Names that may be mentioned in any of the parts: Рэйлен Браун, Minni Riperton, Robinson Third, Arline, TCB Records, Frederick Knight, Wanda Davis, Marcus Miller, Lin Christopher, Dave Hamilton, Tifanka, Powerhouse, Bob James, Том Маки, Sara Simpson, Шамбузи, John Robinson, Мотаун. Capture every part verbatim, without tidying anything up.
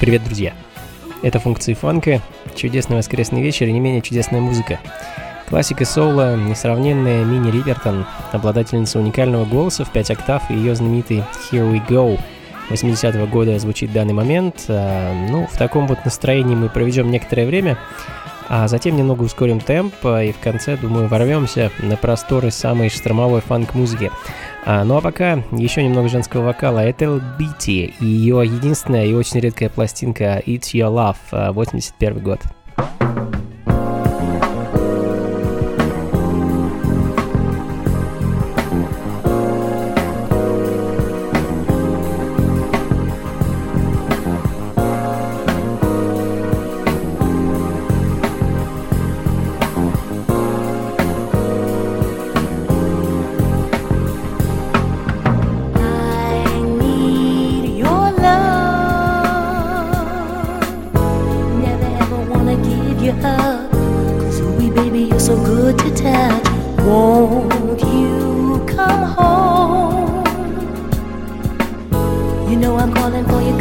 Привет, друзья! Это функции фанка, чудесный воскресный вечер и не менее чудесная музыка. Классика соло, несравненная Минни Рипертон, обладательница уникального голоса в пять октав и ее знаменитый «Here we go» восьмидесятого года звучит в данный момент. Ну, в таком вот настроении мы проведем некоторое время, а затем немного ускорим темп и в конце, думаю, ворвемся на просторы самой штормовой фанк-музыки. А, ну а пока еще немного женского вокала. Это Л-Битти и ее единственная и очень редкая пластинка «It's Your Love», восемьдесят первый год.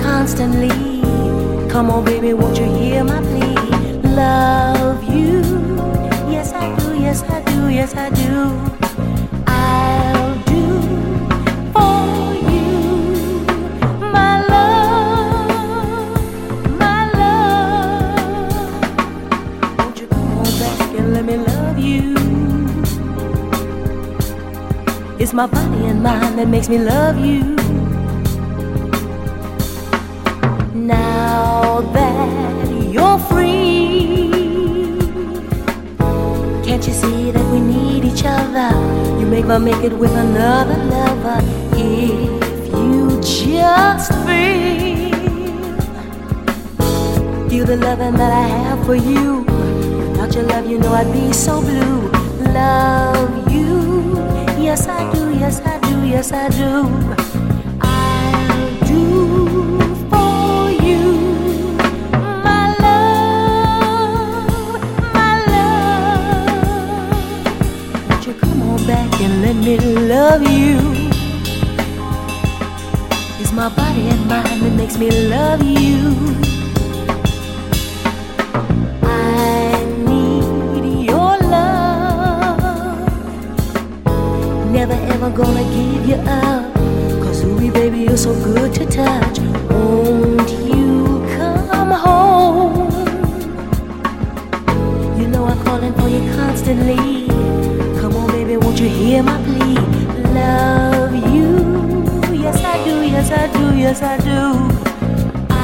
Constantly, come on, baby, won't you hear my plea? love you. Yes, I do, yes, I do, yes, I do. I'll do for you, my love, my love. Won't you come on back and let me love you? It's my body and mind that makes me love you. Now that you're free, can't you see that we need each other? You make my make it with another lover. If you just feel, feel the loving that I have for you. Without your love, you know I'd be so blue. Love you, yes I do, yes I do, yes I do. Let me love you. It's my body and mind that makes me love you. I need your love. Never ever gonna give you up. Cause ooh, baby, you're so good to touch. Won't you come home? You know I'm calling for you constantly. Won't you hear my plea? Love you. Yes, I do. Yes, I do. Yes, I do. Hey!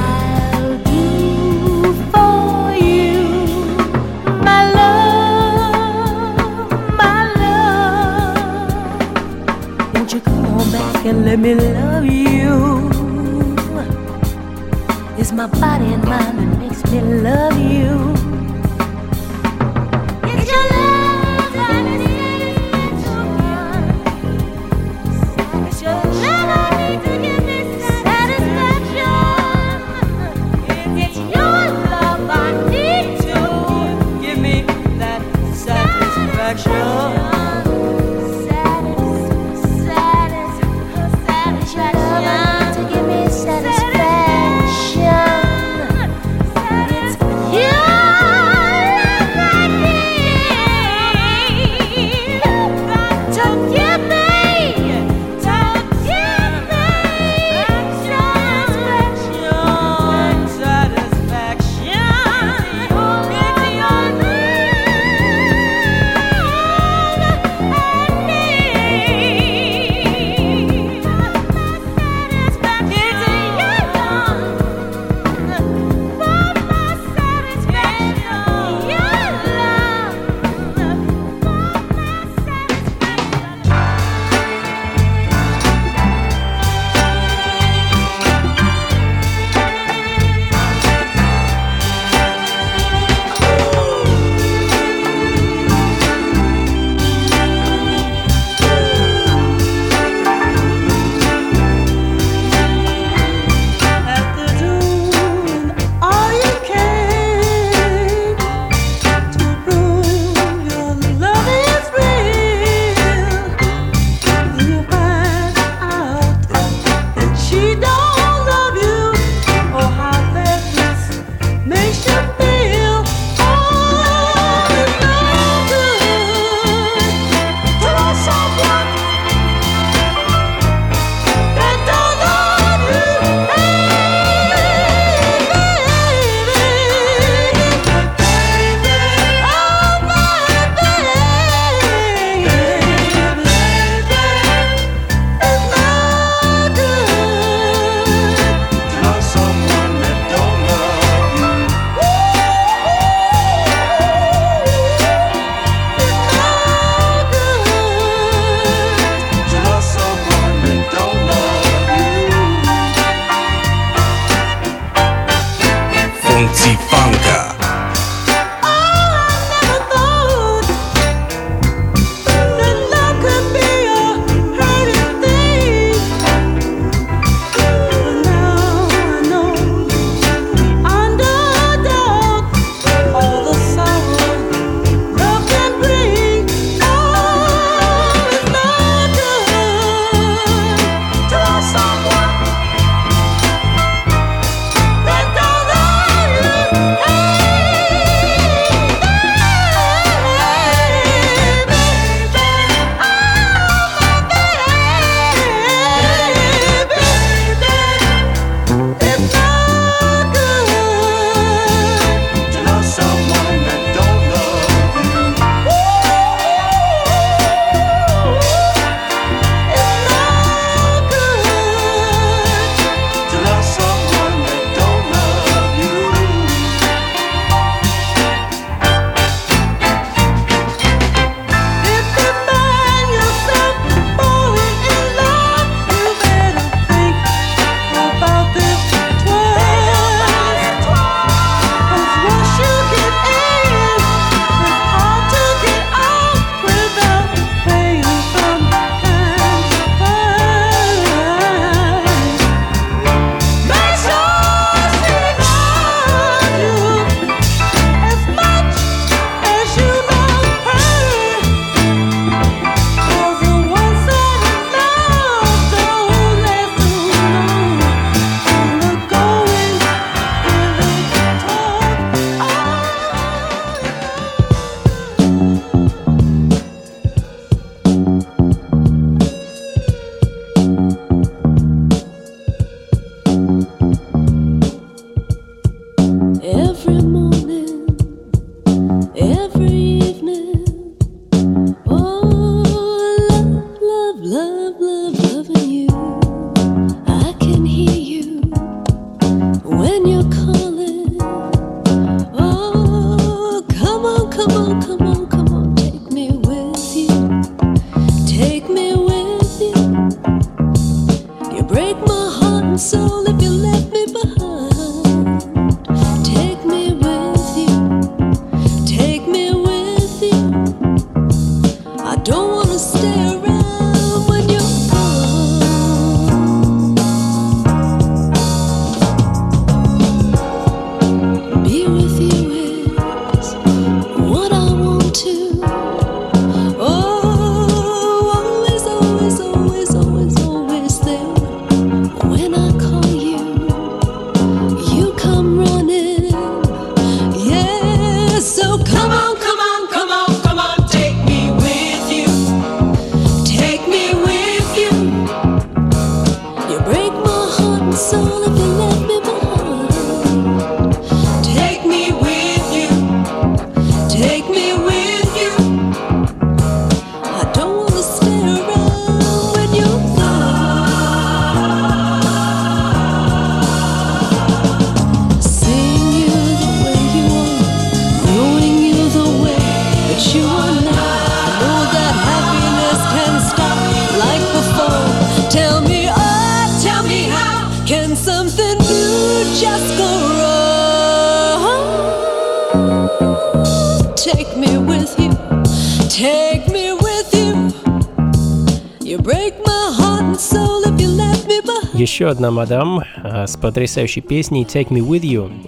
Еще одна мадам с потрясающей песней «Take Me With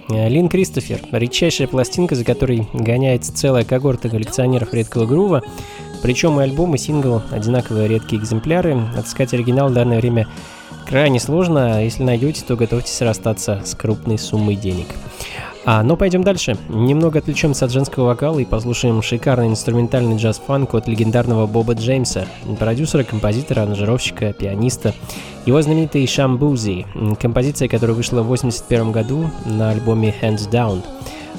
You» Лин Кристофер. Редчайшая пластинка, за которой гоняется целая когорта коллекционеров редкого грува. Причем и альбом, и сингл — одинаковые редкие экземпляры. Отыскать оригинал в данное время крайне сложно, а если найдете, то готовьтесь расстаться с крупной суммой денег. А, но пойдем дальше. Немного отвлечемся от женского вокала и послушаем шикарный инструментальный джаз-фанк от легендарного Боба Джеймса, продюсера, композитора, аранжировщика, пианиста. Его знаменитый «Шамбузи», композиция, которая вышла в восемьдесят первом году на альбоме «Hands Down».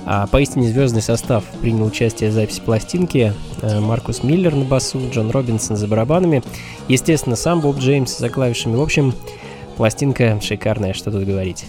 А поистине звездный состав принял участие в записи пластинки: Маркус Миллер на басу, Джон Робинсон за барабанами, естественно, сам Боб Джеймс за клавишами. В общем, пластинка шикарная, что тут говорить.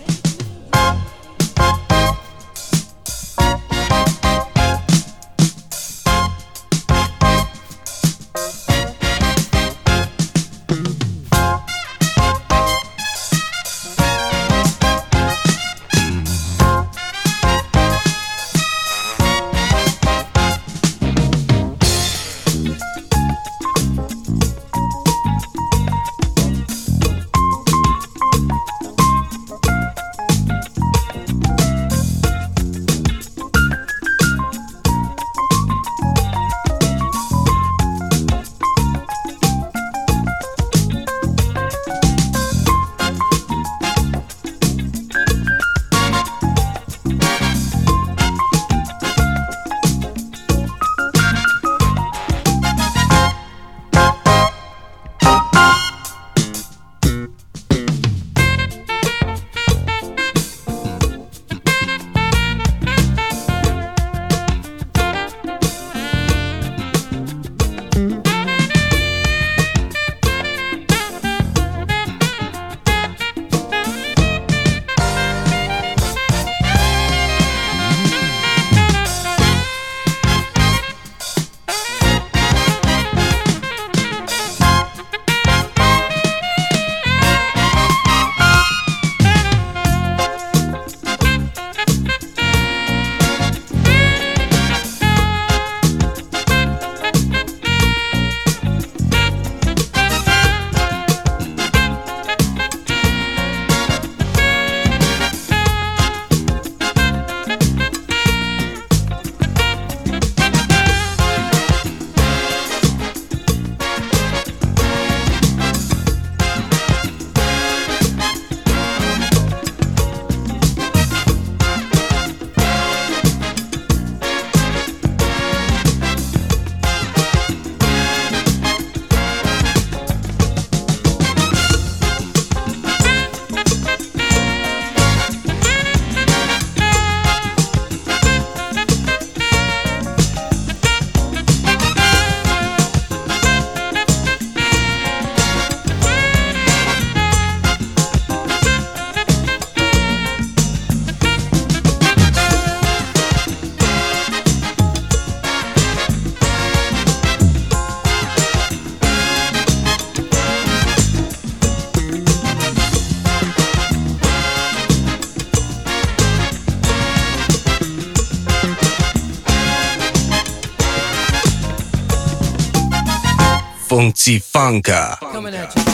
Tifanka. Coming at you.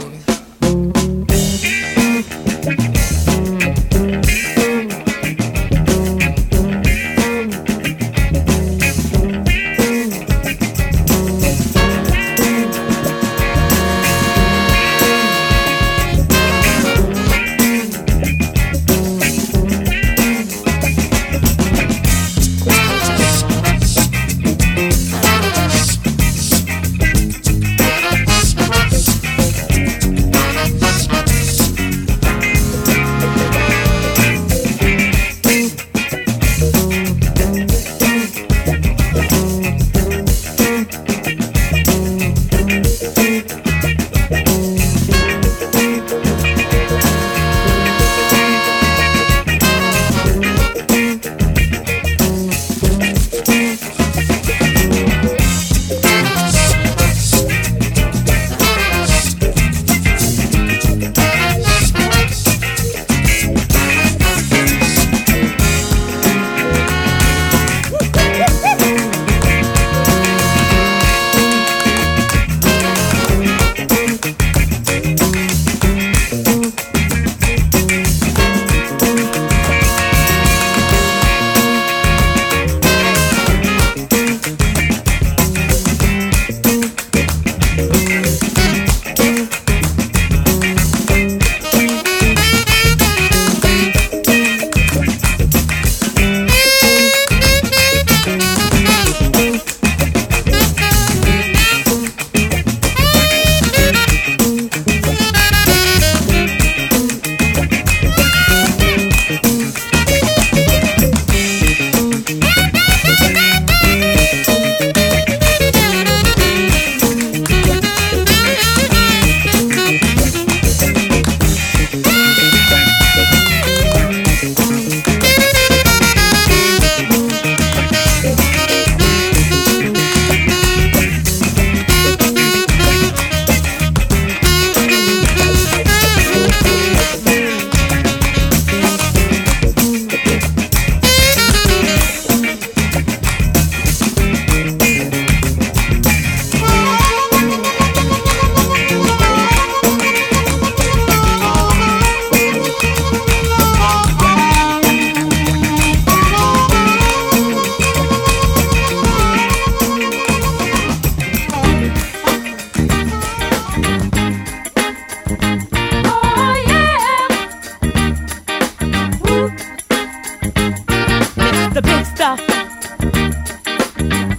the big stuff.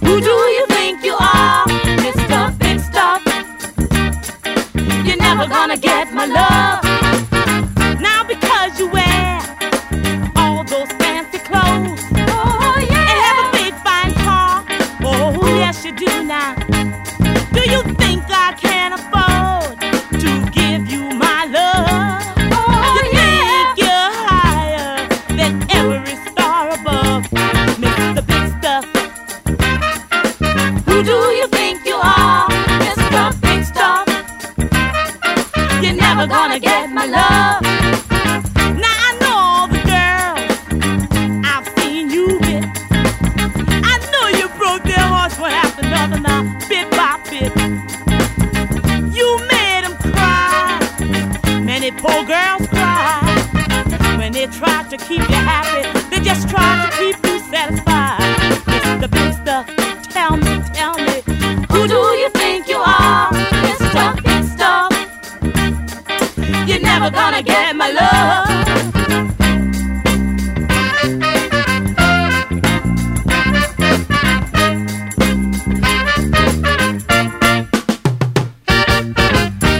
Who do you think you are, Mister Big Stuff? You're never gonna get my love. Now because you wear all those fancy clothes, oh yeah, and have a big fine car, oh yes you do now. Do you think I can afford to give you my love? Oh, you yeah. think you're higher than every star above, Mister Big Stuff. Who do you think you are, Mister Big Stuff? You're never gonna get my love. Now I know all the girls I've seen you with. I know you broke their hearts one after another now, bit by bit. You made them cry, many poor girls cry. When they tried to keep you happy, they just tried to keep you satisfied. Mister Big Stuff, tell me, tell me, who do you think you are, Mister Big Stuff? You're never gonna get my love.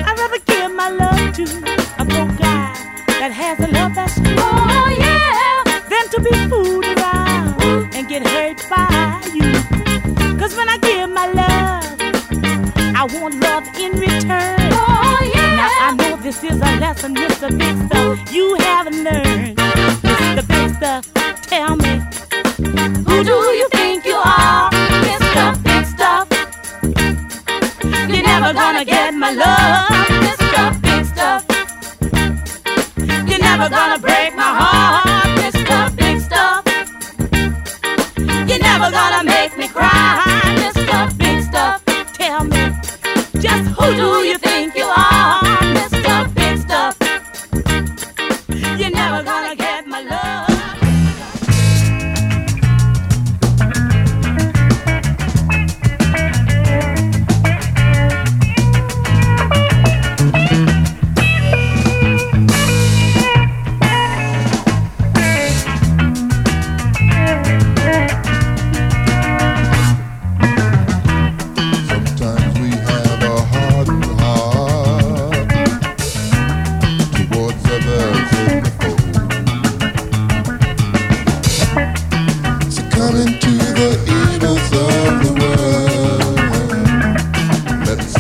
I'd rather give my love to a broke guy that has a love that's true, oh yeah, than to be fooled around and get hurt by you. Cause when I give my love, I want love in return. Oh yeah. I know this is a lesson, Mister Big Stuff, you haven't learned. Mister Big Stuff, tell me, who do you think you are, Mister Big Stuff? You're never gonna get my love, Mister Big Stuff. You're never gonna break my heart, Mister Big Stuff. You're never gonna make me cry, Mister Big Stuff. Tell me, just who do you think you are? Cause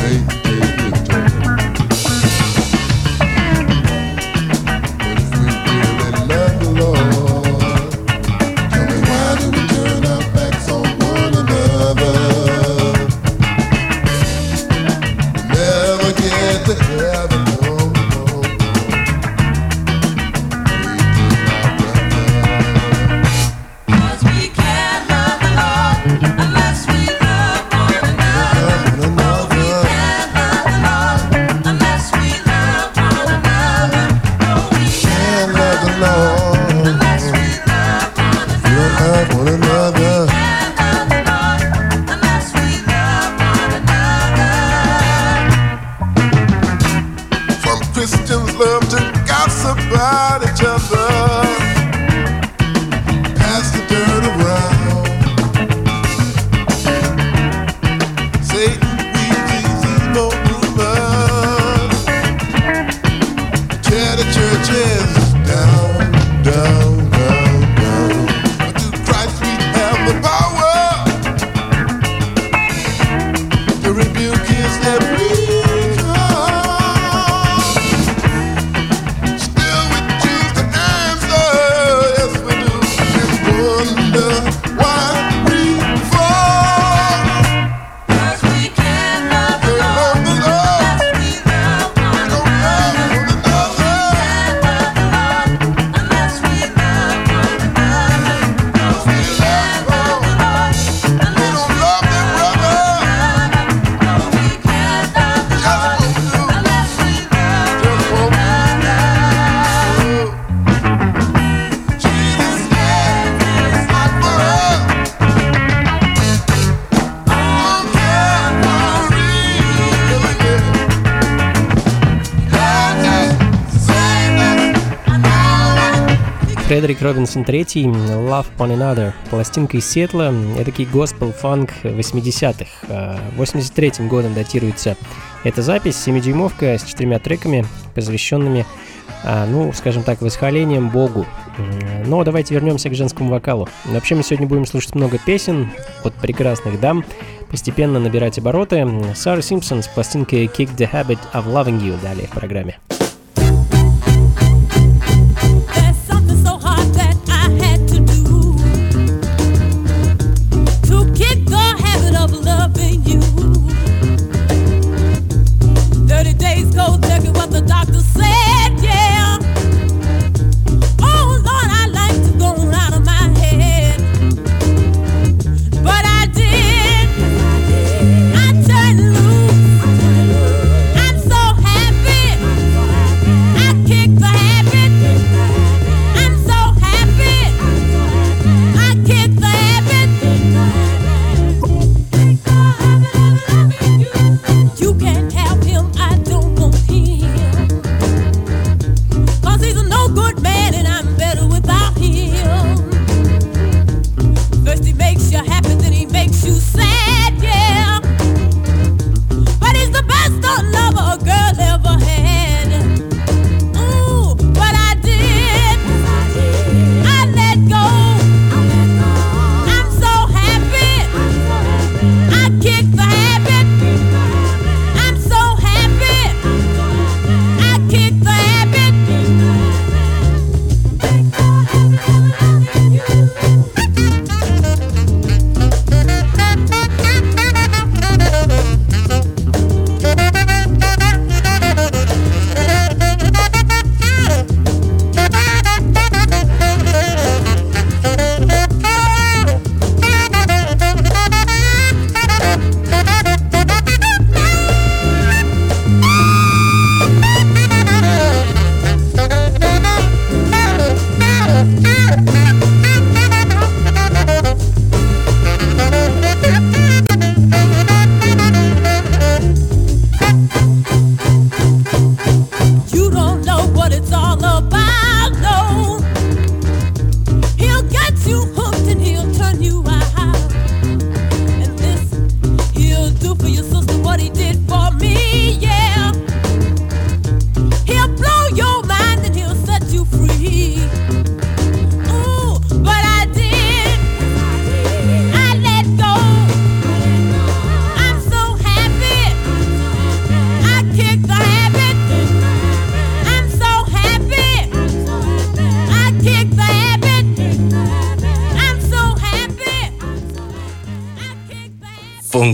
we cannot Фредерик Робинсон Третий, Love One Another, пластинка из Сиэтла, эдакий госпел-фанк восьмидесятых. восемьдесят третьим годом датируется эта запись, семидюймовка с четырьмя треками, посвященными, ну, скажем так, восхвалением Богу. Но давайте вернемся к женскому вокалу. Вообще мы сегодня будем слушать много песен от прекрасных дам, постепенно набирать обороты. Сара Симпсон с пластинкой Kick the Habit of Loving You далее в программе.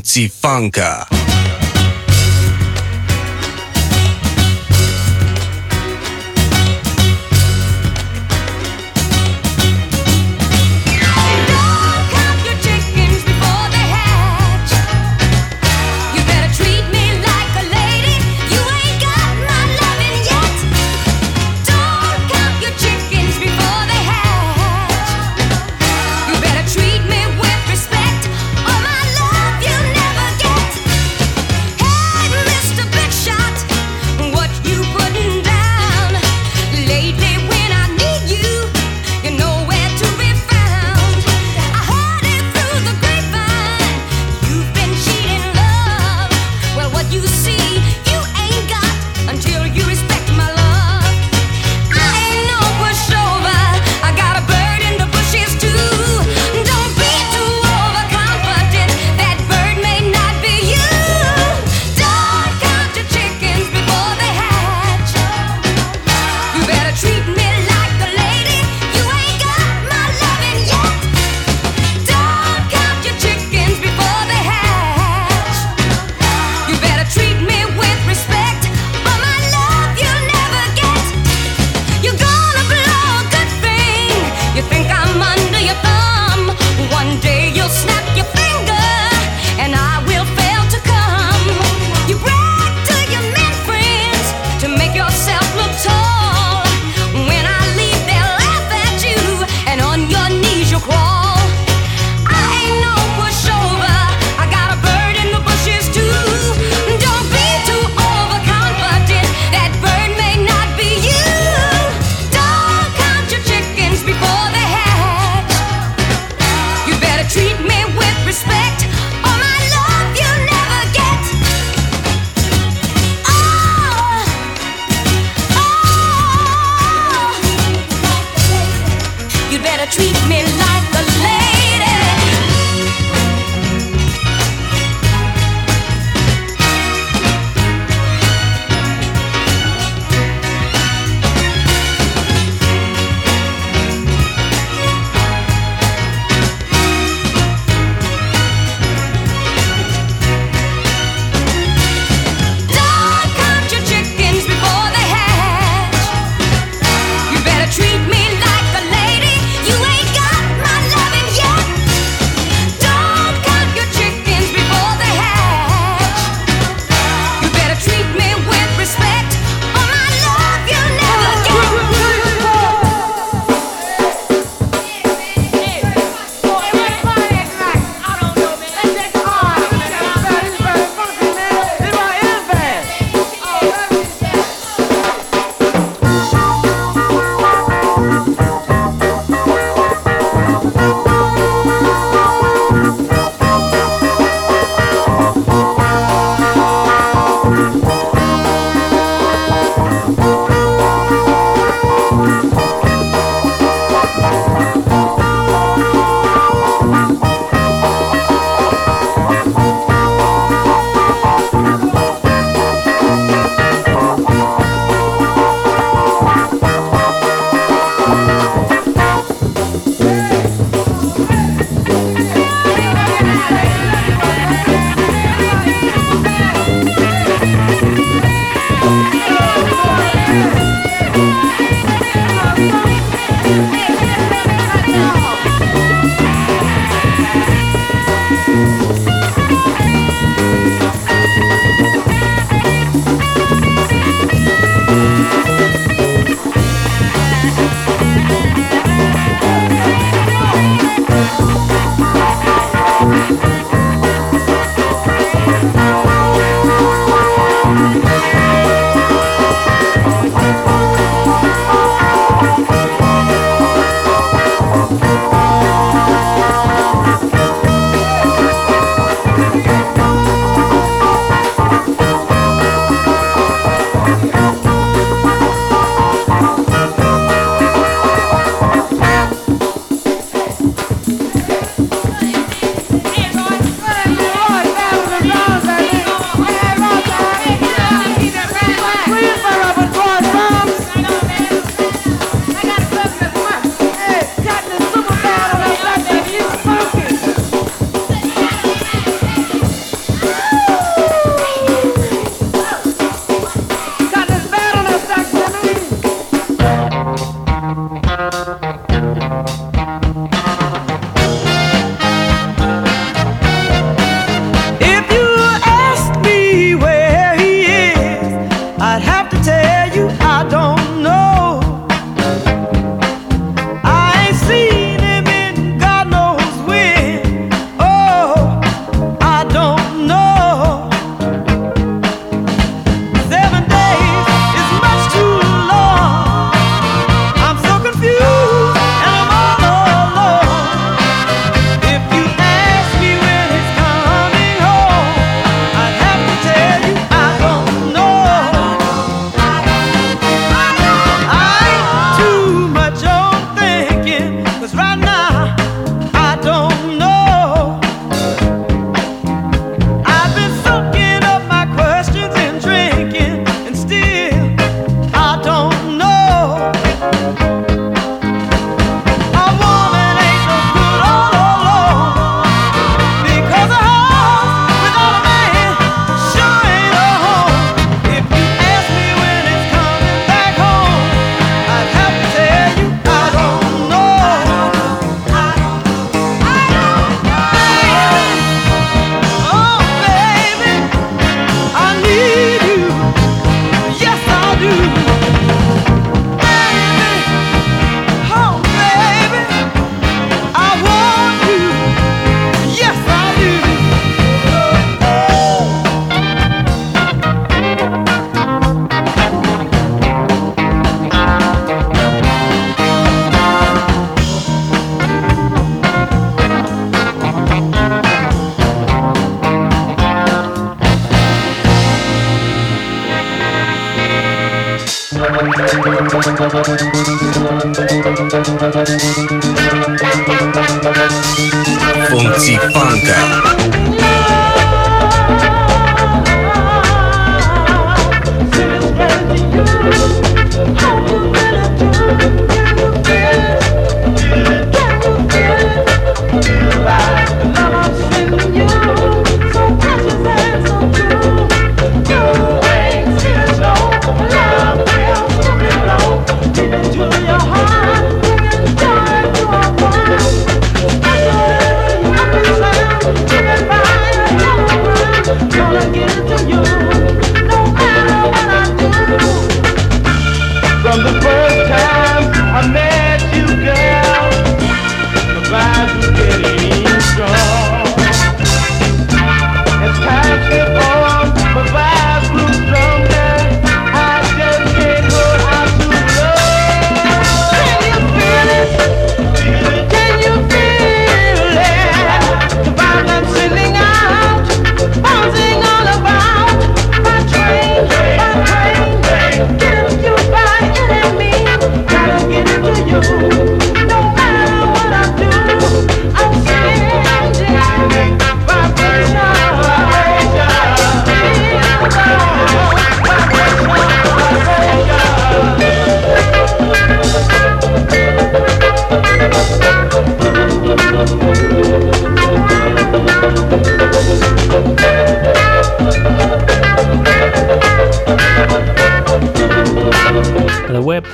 Tifanka.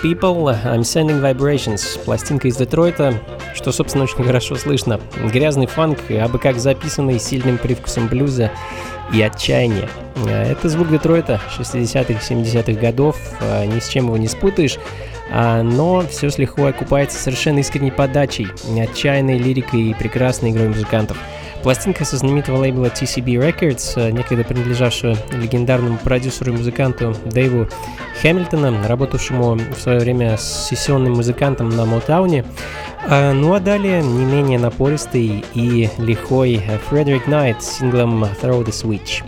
People, I'm Sending Vibrations, пластинка из Детройта, что, собственно, очень хорошо слышно. Грязный фанк, абы как записанный, с сильным привкусом блюза и отчаяния. Это звук Детройта шестидесятых-семидесятых годов, ни с чем его не спутаешь, но все с лихвой окупается совершенно искренней подачей, отчаянной лирикой и прекрасной игрой музыкантов. Пластинка со знаменитого лейбла ти си би Records, некогда принадлежавшего легендарному продюсеру и музыканту Дэйву Хэмилтону, работавшему в свое время с сессионным музыкантом на Мотауне. Ну а далее не менее напористый и лихой Фредерик Найт с синглом Throw the Switch.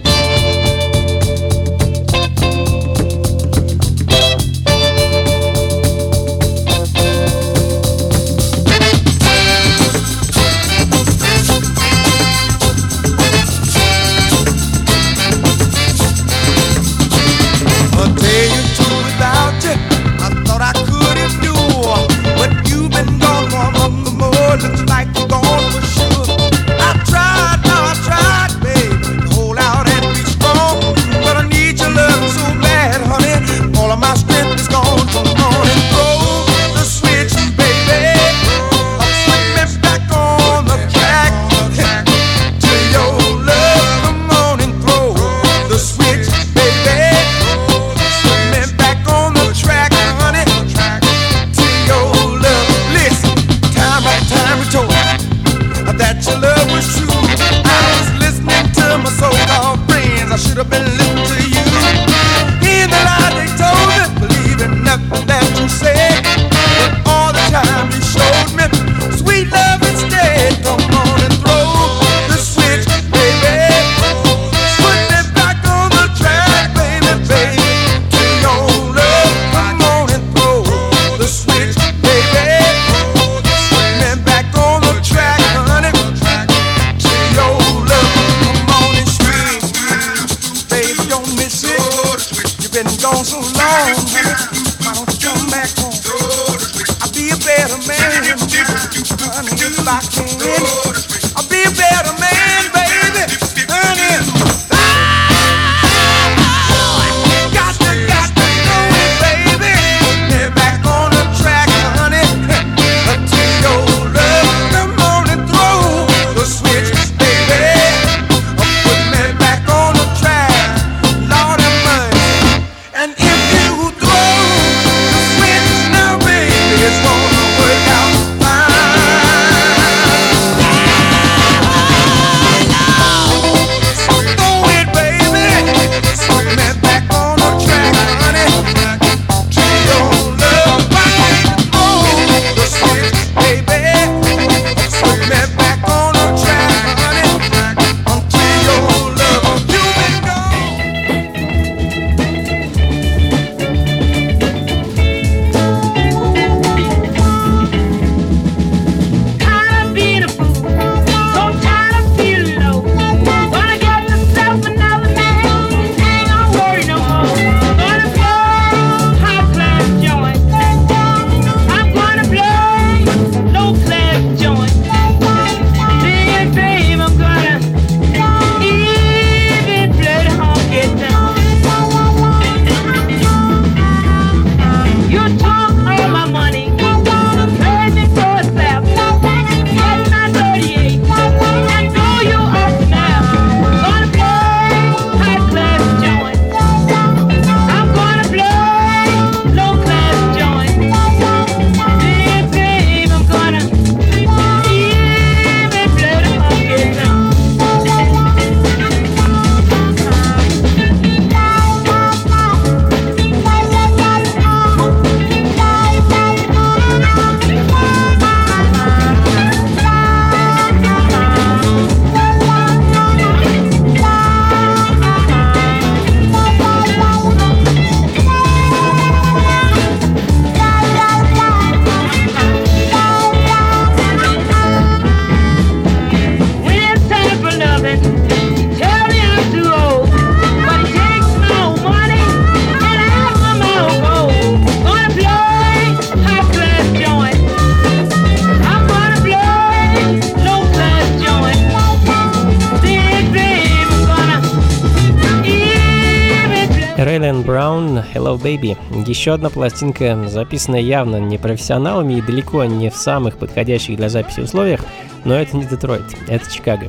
Рэйлен Браун «Hello, Baby». Еще одна пластинка, записанная явно не профессионалами и далеко не в самых подходящих для записи условиях, но это не Детройт, это Чикаго.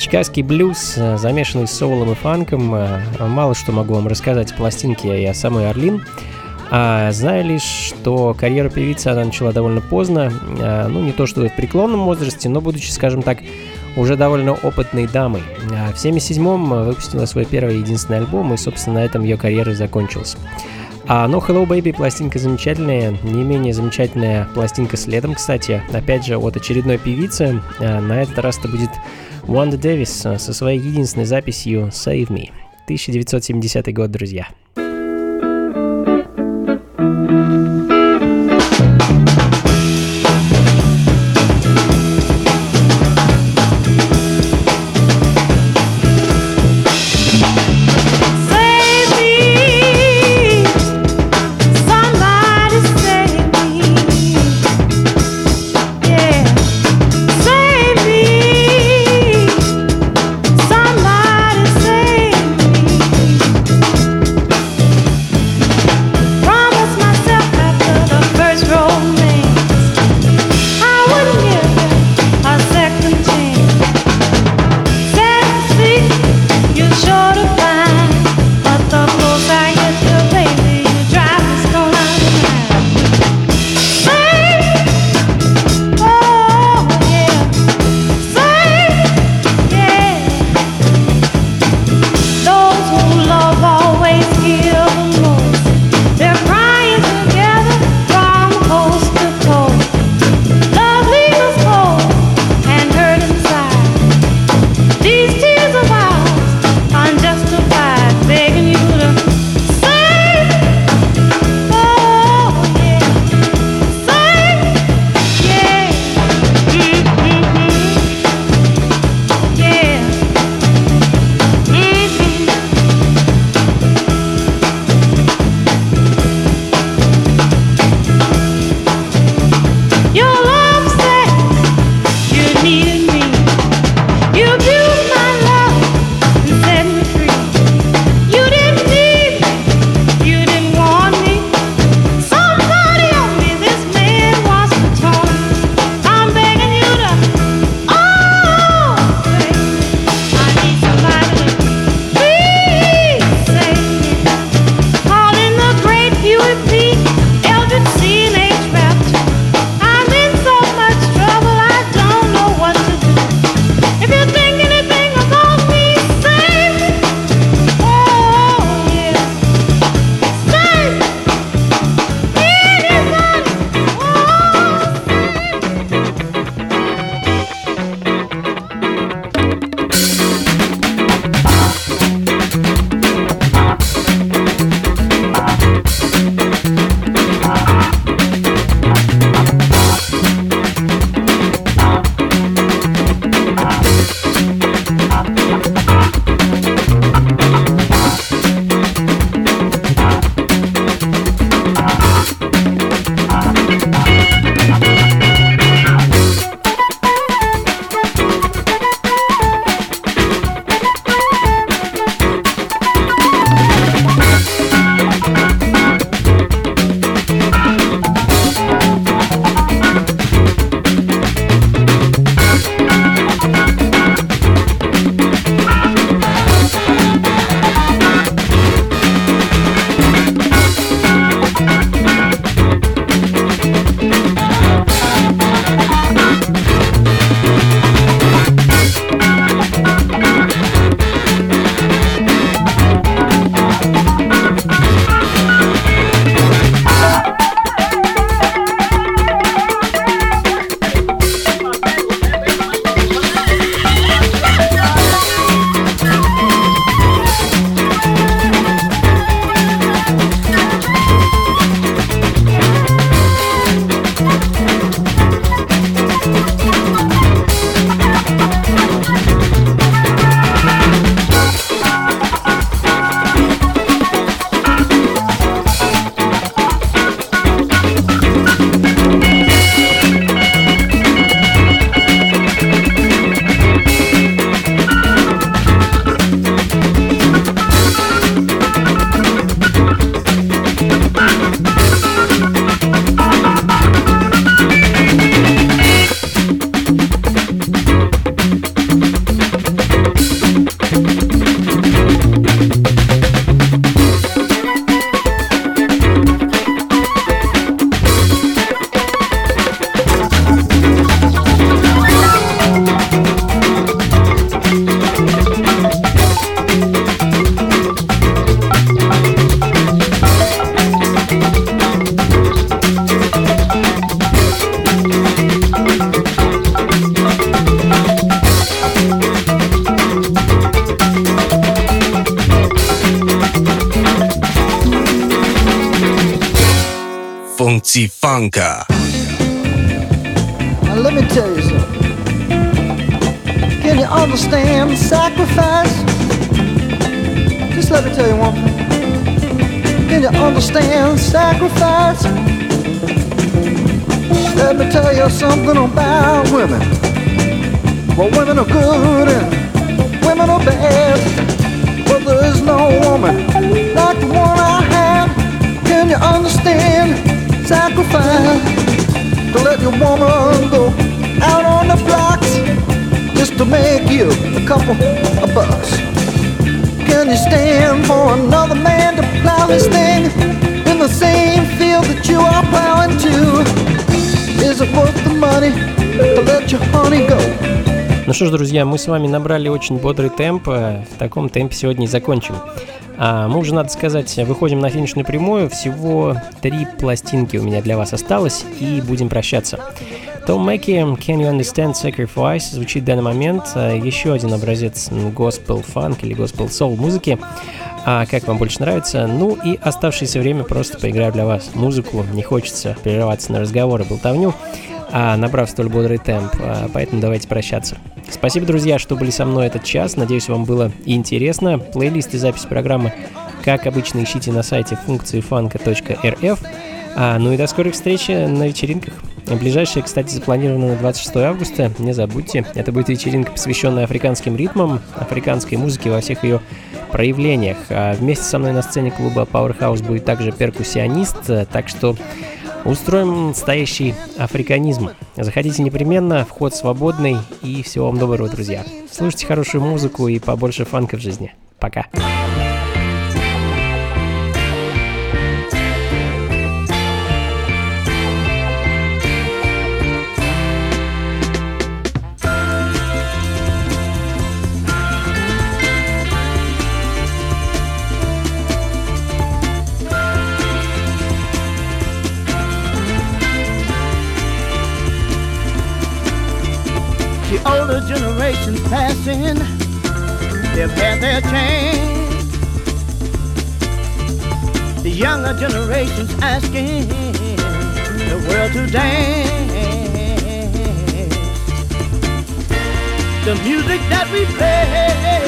Чикагский блюз, замешанный с соулом и фанком. Мало что могу вам рассказать о пластинке и о самой Арлин. А знаю лишь, что карьеру певицы она начала довольно поздно, ну не то что в преклонном возрасте, но будучи, скажем так, уже довольно опытной дамой. В семьдесят седьмом выпустила свой первый и единственный альбом, и, собственно, на этом ее карьера и закончилась. А, но «Hello, Baby» пластинка замечательная, не менее замечательная пластинка следом, кстати, опять же, от очередной певицы. На этот раз это будет Wanda Davis со своей единственной записью «Save Me». тысяча девятьсот семидесятый год, друзья. Myself Tifanka. Now let me tell you something. Can you understand sacrifice? Just let me tell you one thing. Can you understand sacrifice? Let me tell you something about women. Well, women are good and women are bad. But there is no woman like the one I have. Can you understand sacrifice? To let your woman go out on the blocks just to make you a couple of bucks. Can you stand for another man to plow his thing in the same field that you are plowing to? Is it worth the money to let your honey go? Ну что ж, друзья, мы с вами набрали очень бодрый темп. В таком темпе сегодня и закончим. А мы уже, надо сказать, выходим на финишную прямую. Всего три пластинки у меня для вас осталось, и будем прощаться. Том Маки, Can You Understand Sacrifice, звучит в данный момент. Еще один образец госпел-фанк или госпел-соул музыки. А как вам больше нравится? Ну и оставшееся время просто поиграю для вас музыку. Не хочется прерываться на разговоры, болтовню, а набрав столь бодрый темп, поэтому давайте прощаться. Спасибо, друзья, что были со мной этот час. Надеюсь, вам было интересно. Плейлист и запись программы, как обычно, ищите на сайте функции фанка точка эр эф. А, ну и до скорых встреч на вечеринках. Ближайшая, кстати, запланирована на двадцать шестого августа. Не забудьте, это будет вечеринка, посвященная африканским ритмам, африканской музыке во всех ее проявлениях. А вместе со мной на сцене клуба Powerhouse будет также перкуссионист, так что устроим настоящий африканизм. Заходите непременно, вход свободный, и всего вам доброго, друзья. Слушайте хорошую музыку и побольше фанка в жизни. Пока. Older generations passing, they've had their change. The younger generations asking the world to dance. The music that we play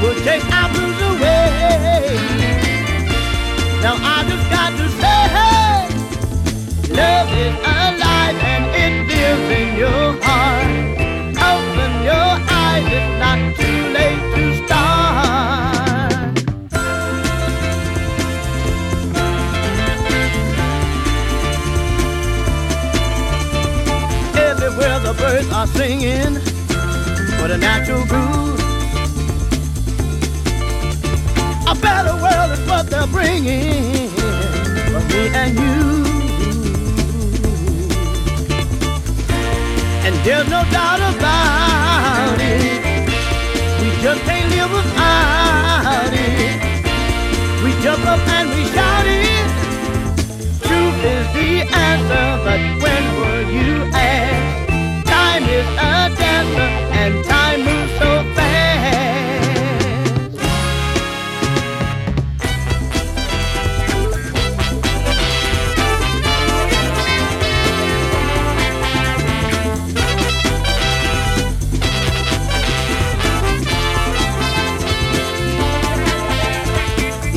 will take our blues away. Now I just got to say, hey, love is alive and it lives in your heart. It's not too late to start. Everywhere the birds are singing for the natural groove. A better world is what they're bringing for me and you. And there's no doubt about it, we just can't live without it. We jump up and we shout it. Truth is the answer, but when will you ask? Time is a dancer and time moves so fast.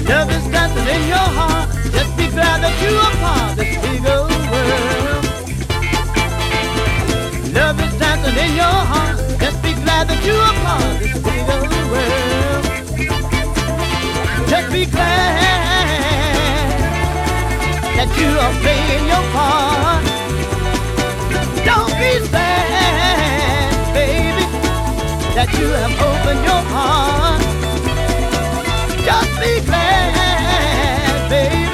Love is dancing in your heart. Just be glad that you are part of this bigger world. Love is dancing in your heart. Just be glad that you are part of this bigger world. Just be glad that you are playing your part. Don't be sad, baby, that you have opened your heart. Just be glad, baby.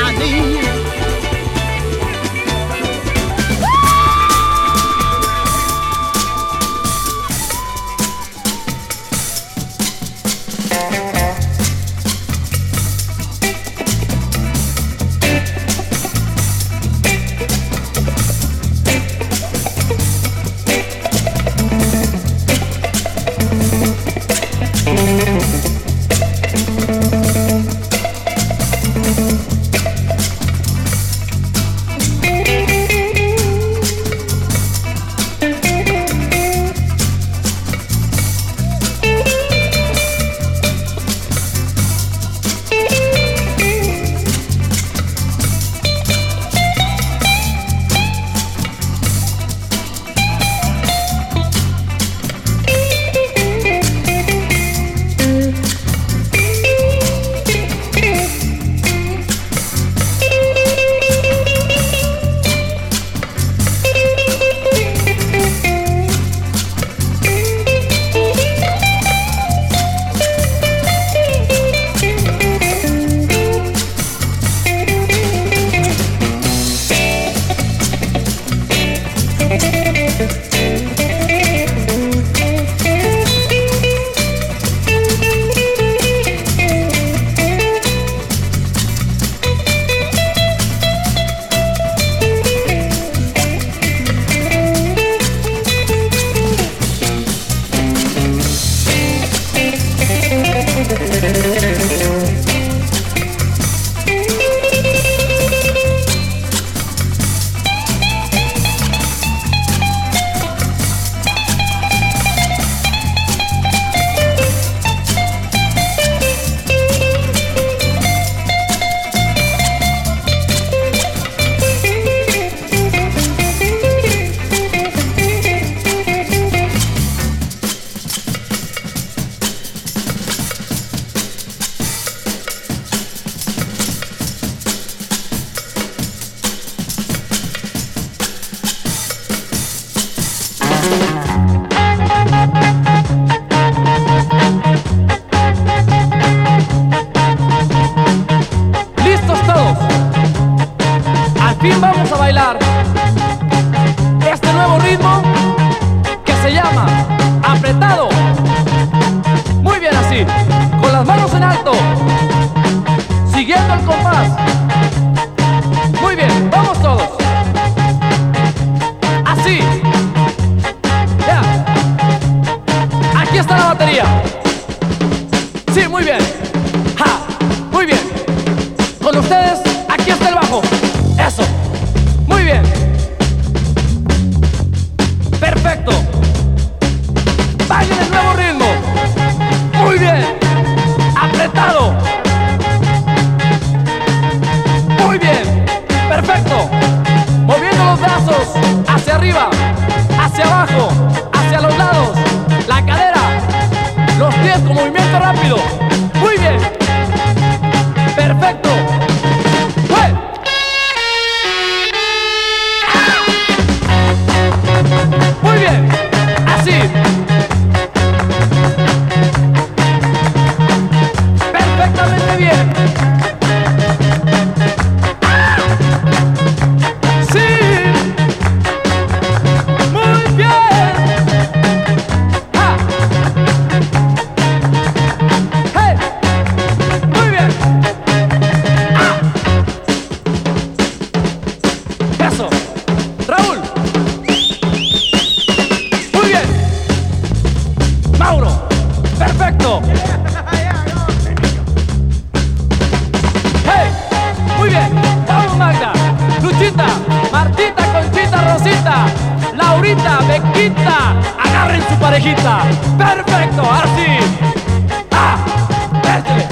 I need you. fin vamos a bailar este nuevo ritmo que se llama apretado. Muy bien, así, con las manos en alto, siguiendo el compás. Muy bien, vamos todos. Así. Ya. Aquí está la batería. Sí, muy bien. Ja, muy bien. Con ustedes, aquí está el bajo. Eso. Muy bien. Perfecto. Bailen el nuevo ritmo. Muy bien. Apretado. Muy bien. Perfecto. Moviendo los brazos hacia arriba, hacia abajo, hacia los lados, la cadera, los pies con movimiento rápido. Muy bien. Perfecto. Muy bien, así. Perfectamente bien. ¡Ah! Sí. Muy bien. ¡Ah! Hey. Muy bien. ¡Ah! Eso. Raúl. Perfecto. Hey, muy bien. Vamos, Magda, Luchita, Martita, Conchita, Rosita, Laurita, Bequita. Agarren su parejita. Perfecto, así. Ah, échale.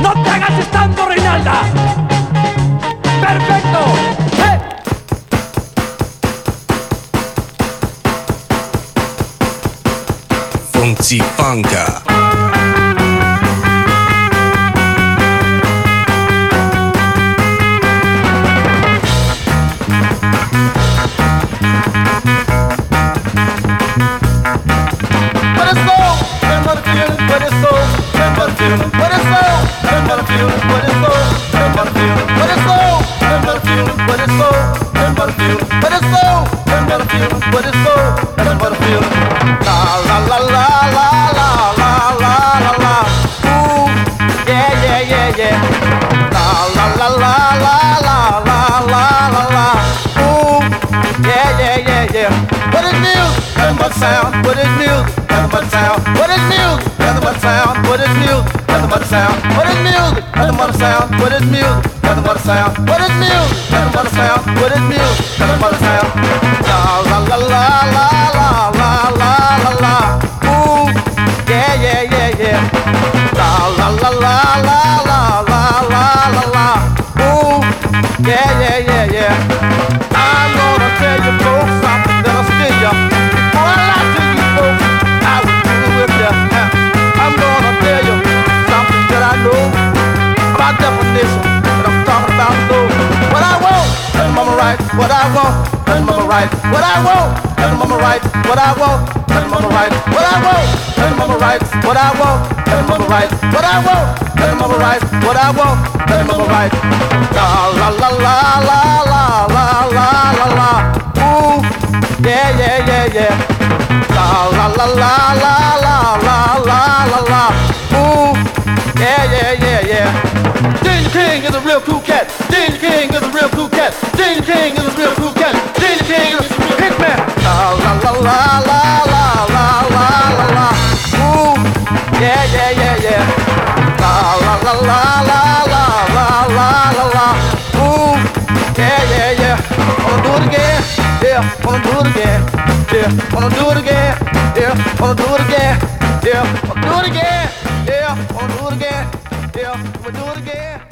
No te agaches tanto, Reinalda. Perfecto. Tifanka. Yeah, we'll do it again.